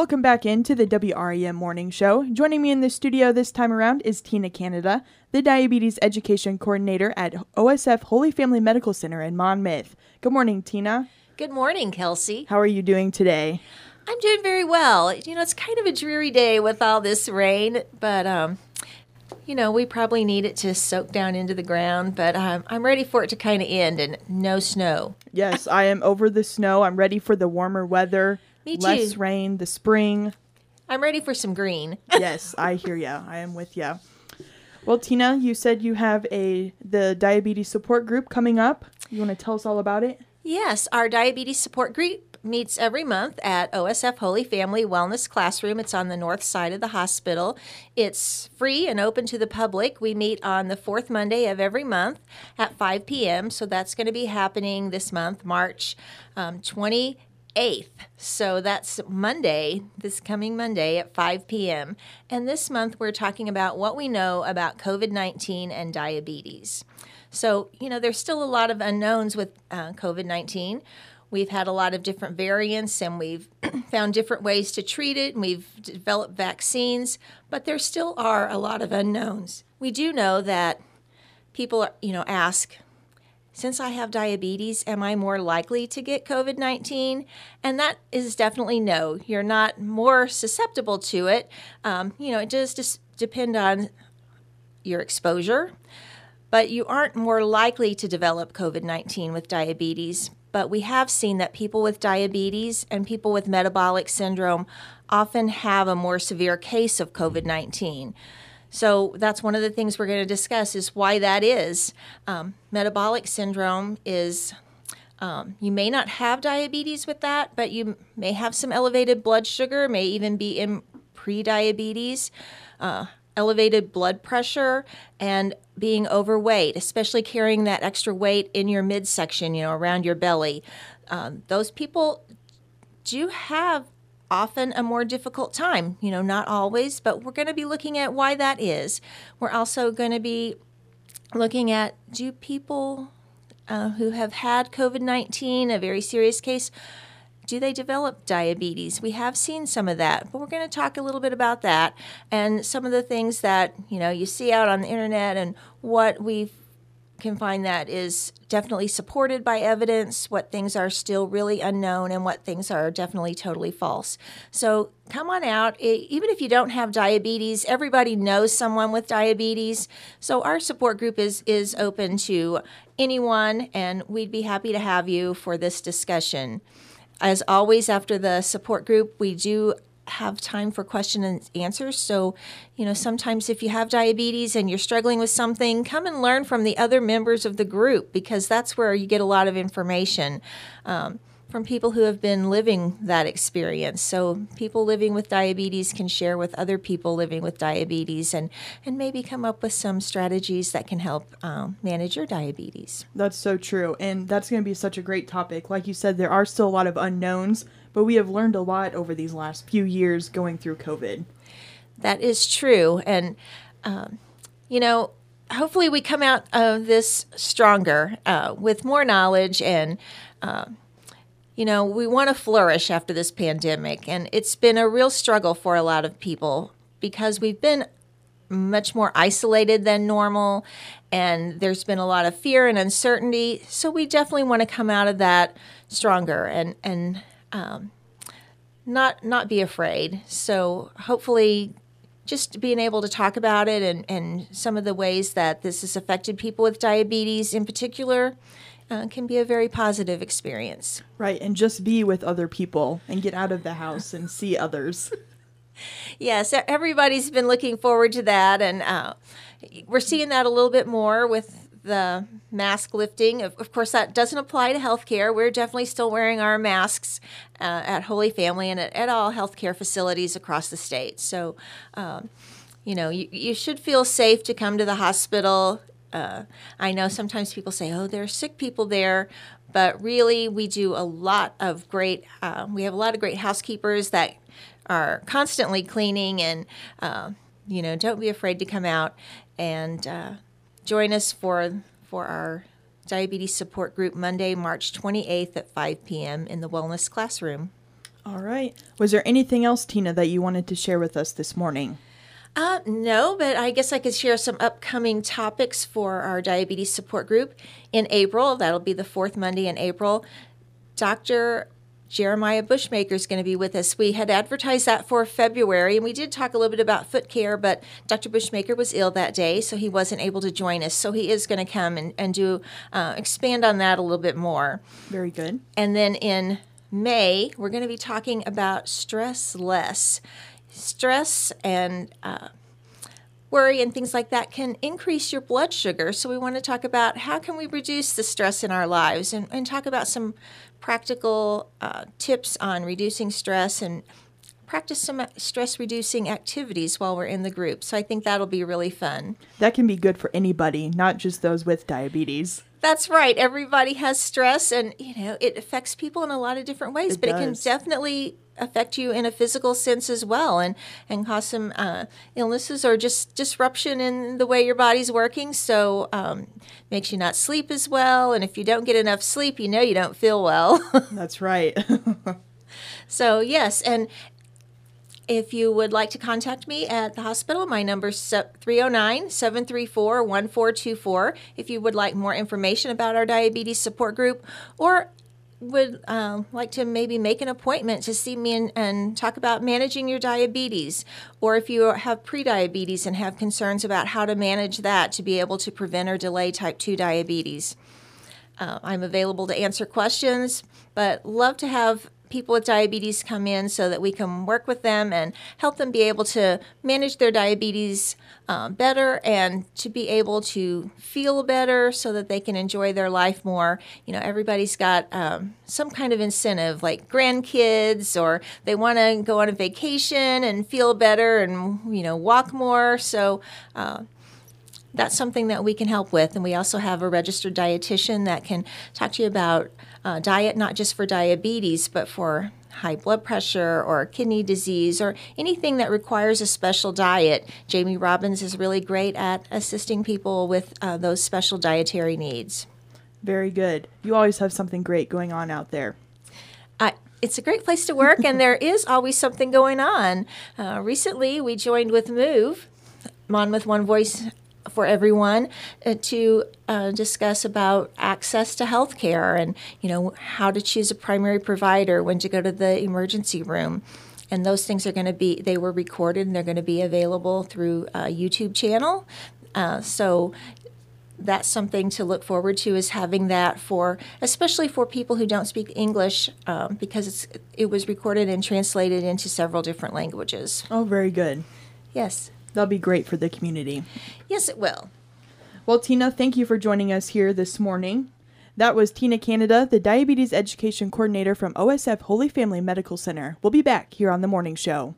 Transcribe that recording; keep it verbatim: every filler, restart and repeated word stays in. Welcome back into the W R E M Morning Show. Joining me in the studio this time around is Tina Canada, the Diabetes Education Coordinator at O S F Holy Family Medical Center in Monmouth. Good morning, Tina. Good morning, Kelsey. How are you doing today? I'm doing very well. You know, it's kind of a dreary day with all this rain, but, um, you know, we probably need it to soak down into the ground, but um, I'm ready for it to kind of end and no snow. Yes, I am over the snow. I'm ready for the warmer weather. Me too. Less rain, the spring. I'm ready for some green. Yes, I hear you. I am with you. Well, Tina, you said you have a the diabetes support group coming up. You want to tell us all about it? Yes, our diabetes support group meets every month at O S F Holy Family Wellness Classroom. It's on the north side of the hospital. It's free and open to the public. We meet on the fourth Monday of every month at five p.m., so that's going to be happening this month, March um, twentieth. eighth. So that's Monday, this coming Monday at five p.m. And this month we're talking about what we know about COVID nineteen and diabetes. So, you know, there's still a lot of unknowns with uh, COVID nineteen. We've had a lot of different variants and we've found different ways to treat it and we've developed vaccines, but there still are a lot of unknowns. We do know that people, are, you know, ask, since I have diabetes, am I more likely to get COVID nineteen? And that is definitely no. You're not more susceptible to it. Um, you know, it does just depend on your exposure. But you aren't more likely to develop COVID nineteen with diabetes. But we have seen that people with diabetes and people with metabolic syndrome often have a more severe case of COVID nineteen. So that's one of the things we're going to discuss is why that is. Um, metabolic syndrome is, um, you may not have diabetes with that, but you may have some elevated blood sugar, may even be in pre-diabetes, uh, elevated blood pressure, and being overweight, especially carrying that extra weight in your midsection, you know, around your belly. Um, those people do have often a more difficult time, you know, not always, but we're going to be looking at why that is. We're also going to be looking at do people uh, who have had COVID nineteen, a very serious case, do they develop diabetes? We have seen some of that, but we're going to talk a little bit about that and some of the things that, you know, you see out on the internet and what we've can find that is definitely supported by evidence, what things are still really unknown, and what things are definitely totally false. So come on out. Even if you don't have diabetes, everybody knows someone with diabetes. So our support group is, is open to anyone, and we'd be happy to have you for this discussion. As always, after the support group, we do have time for question and answers. So, you know, sometimes if you have diabetes and you're struggling with something, come and learn from the other members of the group because that's where you get a lot of information um, from people who have been living that experience. So people living with diabetes can share with other people living with diabetes and, and maybe come up with some strategies that can help um, manage your diabetes. That's so true. And that's going to be such a great topic. Like you said, there are still a lot of unknowns, but we have learned a lot over these last few years going through COVID. That is true. And, um, you know, hopefully we come out of this stronger uh, with more knowledge. And, uh, you know, we want to flourish after this pandemic. And it's been a real struggle for a lot of people because we've been much more isolated than normal. And there's been a lot of fear and uncertainty. So we definitely want to come out of that stronger and and. Um, not not be afraid. So hopefully just being able to talk about it and, and some of the ways that this has affected people with diabetes in particular uh, can be a very positive experience. Right, and just be with other people and get out of the house and see others. Yes, everybody's been looking forward to that, and uh, we're seeing that a little bit more with the mask lifting. Of, of course, that doesn't apply to healthcare. We're definitely still wearing our masks uh, at Holy Family and at, at all healthcare facilities across the state. So, um, you know, you, you should feel safe to come to the hospital. Uh, I know sometimes people say, oh, there are sick people there. But really, we do a lot of great, uh, we have a lot of great housekeepers that are constantly cleaning and, uh, you know, don't be afraid to come out and uh, join us for for our diabetes support group Monday, March twenty-eighth at five p.m. in the Wellness Classroom. All right. Was there anything else, Tina, that you wanted to share with us this morning? Uh, no, but I guess I could share some upcoming topics for our diabetes support group in April. That'll be the fourth Monday in April. Doctor Jeremiah Bushmaker is going to be with us. We had advertised that for February, and we did talk a little bit about foot care, but Doctor Bushmaker was ill that day, so he wasn't able to join us. So he is going to come and, and do uh, expand on that a little bit more. Very good. And then in May, we're going to be talking about stress less. Stress and uh, worry and things like that can increase your blood sugar. So we want to talk about how can we reduce the stress in our lives and, and talk about some practical uh, tips on reducing stress and practice some stress-reducing activities while we're in the group. So I think that'll be really fun. That can be good for anybody, not just those with diabetes. That's right. Everybody has stress, and you know it affects people in a lot of different ways, it but does. It can definitely affect you in a physical sense as well and, and cause some uh, illnesses or just disruption in the way your body's working. So um makes you not sleep as well. And if you don't get enough sleep, you know you don't feel well. That's right. So, yes. And if you would like to contact me at the hospital, my number is three oh nine, seven three four, one four two four. If you would like more information about our diabetes support group or would uh, like to maybe make an appointment to see me and, and talk about managing your diabetes, or if you have prediabetes and have concerns about how to manage that to be able to prevent or delay type two diabetes. Uh, I'm available to answer questions, but love to have people with diabetes come in so that we can work with them and help them be able to manage their diabetes uh, better and to be able to feel better so that they can enjoy their life more. You know, everybody's got um, some kind of incentive, like grandkids, or they want to go on a vacation and feel better and, you know, walk more. So uh, that's something that we can help with. And we also have a registered dietitian that can talk to you about Uh, diet, not just for diabetes, but for high blood pressure or kidney disease or anything that requires a special diet. Jamie Robbins is really great at assisting people with uh, those special dietary needs. Very good. You always have something great going on out there. I It's a great place to work, and there is always something going on. Uh, recently, we joined with MOVE, Monmouth One Voice for everyone uh, to uh, discuss about access to health care and, you know, how to choose a primary provider, when to go to the emergency room. And those things are going to be, they were recorded and they're going to be available through a YouTube channel. Uh, so that's something to look forward to, is having that for, especially for people who don't speak English, um, because it's, it was recorded and translated into several different languages. Oh, very good. Yes. That'll be great for the community. Yes, it will. Well, Tina, thank you for joining us here this morning. That was Tina Canada, the Diabetes Education Coordinator from O S F Holy Family Medical Center. We'll be back here on The Morning Show.